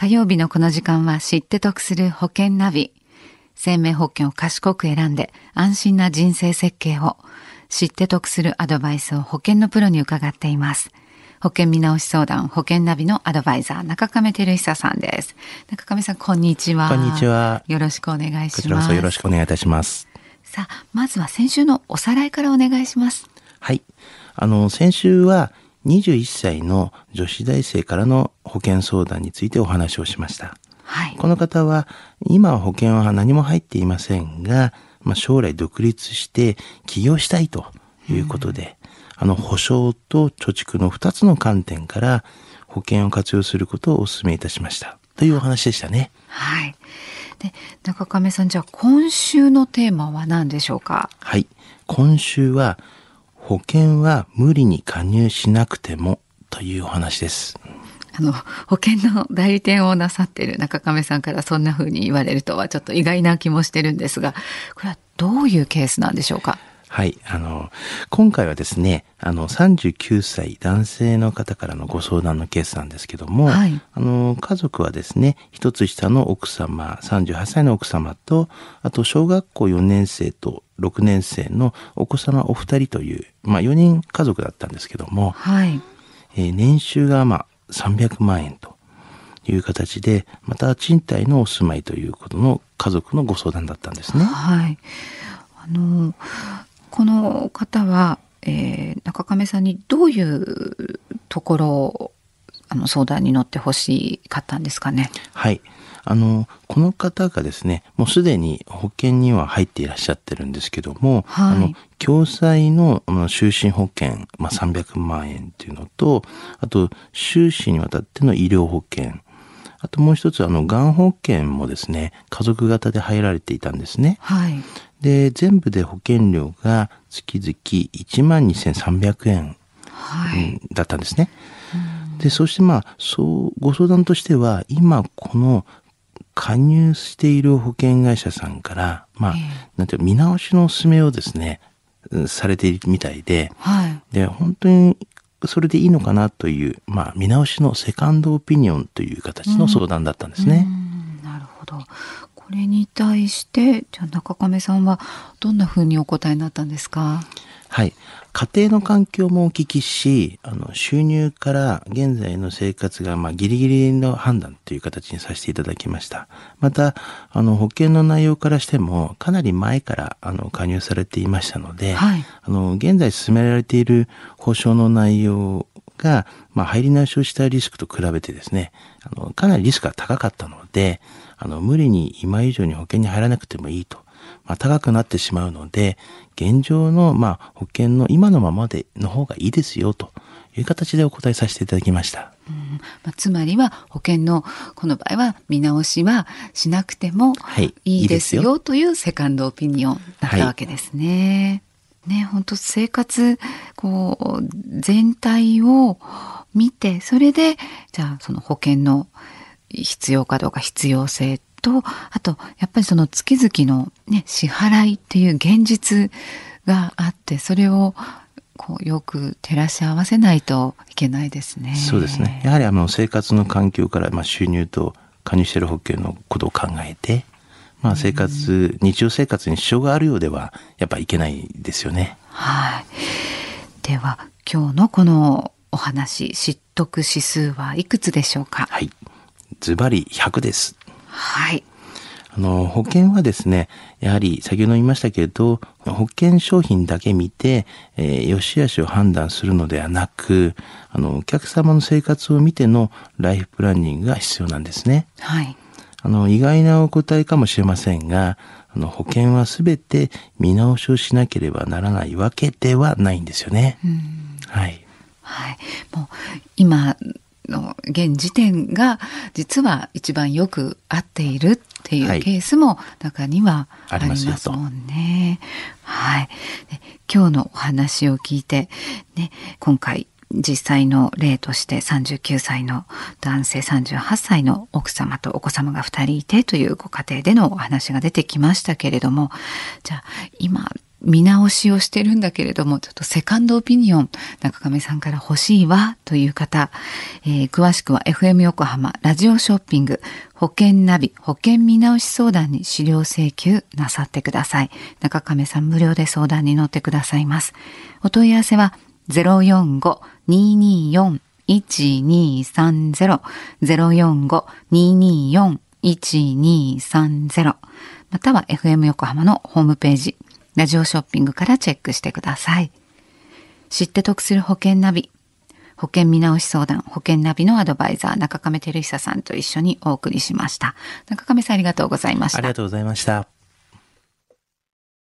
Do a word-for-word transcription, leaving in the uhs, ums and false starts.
火曜日のこの時間は知って得する保険ナビ。生命保険を賢く選んで安心な人生設計を。知って得するアドバイスを保険のプロに伺っています。保険見直し相談保険ナビのアドバイザー中亀照久さんです。中亀さん、こんにちは。こんにちは。よろしくお願いします。こちらこそよろしくお願いいたします。さあ、まずは先週のおさらいからお願いします。はい、あの先週はにじゅういっさいの女子大生からの保険相談についてお話をしました。はい、この方は今は保険は何も入っていませんが、まあ、将来独立して起業したいということで、あの保証と貯蓄のふたつの観点から保険を活用することをお勧めいたしましたというお話でしたね。はい、で中亀さん、じゃあ今週のテーマは何でしょうか。はい、今週は保険は無理に加入しなくてもというお話です。あの保険の代理店をなさっている中亀さんからそんな風に言われるとはちょっと意外な気もしてるんですが、これはどういうケースなんでしょうか。はい、あの今回はですね、あのさんじゅうきゅうさい男性の方からのご相談のケースなんですけども、はい、あの家族はですね、一つ下の奥様、さんじゅうはっさいの奥様と、あと小学校よねんせいとろくねんせいのお子様お二人という、まあ、よにん家族だったんですけども、はい、えー、年収がまあさんびゃくまんえんという形で、また賃貸のお住まいということの家族のご相談だったんですね。はい、あのこの方は、えー、中亀さんにどういうところをあの相談に乗ってほしかったんですかね。はい、あのこの方がですね、もうすでに保険には入っていらっしゃってるんですけども、はい、あの共済の就寝保険、まあ、さんびゃくまんえんというのと、あと終身にわたっての医療保険、あともう一つあのがん保険もですね、家族型で入られていたんですね。はい、で全部で保険料が月々いちまんにせんさんびゃくえん、はい、だったんですね。でそしてまあそうご相談としては、今この加入している保険会社さんから、まあ、なんていう見直しのお勧めをですね、されているみたいで、はい、で本当にそれでいいのかなという、まあ、見直しのセカンドオピニオンという形の相談だったんですね。うんうん、なるほど。これに対してじゃあ中亀さんはどんなふうにお答えになったんですか。はい、家庭の環境もお聞きし、あの収入から現在の生活が、まあ、ギリギリの判断という形にさせていただきました。またあの保険の内容からしてもかなり前からあの加入されていましたので、はい、あの現在進められている保証の内容が、まあ、入り直しをしたリスクと比べてですね、あのかなりリスクが高かったので、あの無理に今以上に保険に入らなくてもいいと、まあ、高くなってしまうので、現状のまあ保険の今のままでの方がいいですよという形でお答えさせていただきました。うん、まあ、つまりは保険のこの場合は見直しはしなくてもいいですよ、はい、いいですよというセカンドオピニオンだったわけですね。はい、ね、本当生活こう全体を見て、それでじゃあその保険の必要かどうか、必要性と、あとやっぱりその月々の、ね、支払いっていう現実があって、それをこうよく照らし合わせないといけないですね。そうですね、やはりあの生活の環境から、まあ、収入と加入している保険のことを考えて、まあ、生活、うん、日常生活に支障があるようではやっぱりいけないですよね。はい、では今日のこのお話、知得指数はいくつでしょうか。はい、ズバリひゃくです。はい、あの保険はですね、やはり先ほど言いましたけれど、保険商品だけ見て、えー、良し悪しを判断するのではなく、あのお客様の生活を見てのライフプランニングが必要なんですね。はい、あの意外なお答えかもしれませんが、あの保険はすべて見直しをしなければならないわけではないんですよね。うん、はいはい、もう今の現時点が実は一番よく合っているっていうケースも中にはありますもんね。はいはい、今日のお話を聞いて、ね、今回実際の例としてさんじゅうきゅうさいの男性、さんじゅうはっさいの奥様とお子様がふたりいてというご家庭でのお話が出てきましたけれども、じゃあ今見直しをしてるんだけれども、ちょっとセカンドオピニオン中亀さんから欲しいわという方、えー、詳しくは エフエム 横浜ラジオショッピング保険ナビ保険見直し相談に資料請求なさってください。中亀さん無料で相談に乗ってくださいます。お問い合わせは ゼロよんご にーにーよん いちにーさんゼロ ゼロよんご にーにーよん いちにーさんゼロ または エフエム 横浜のホームページラジオショッピングからチェックしてください。知って得する保険ナビ、保険見直し相談、保険ナビのアドバイザー中亀照久さんと一緒にお送りしました。中亀さんありがとうございました。ありがとうございました。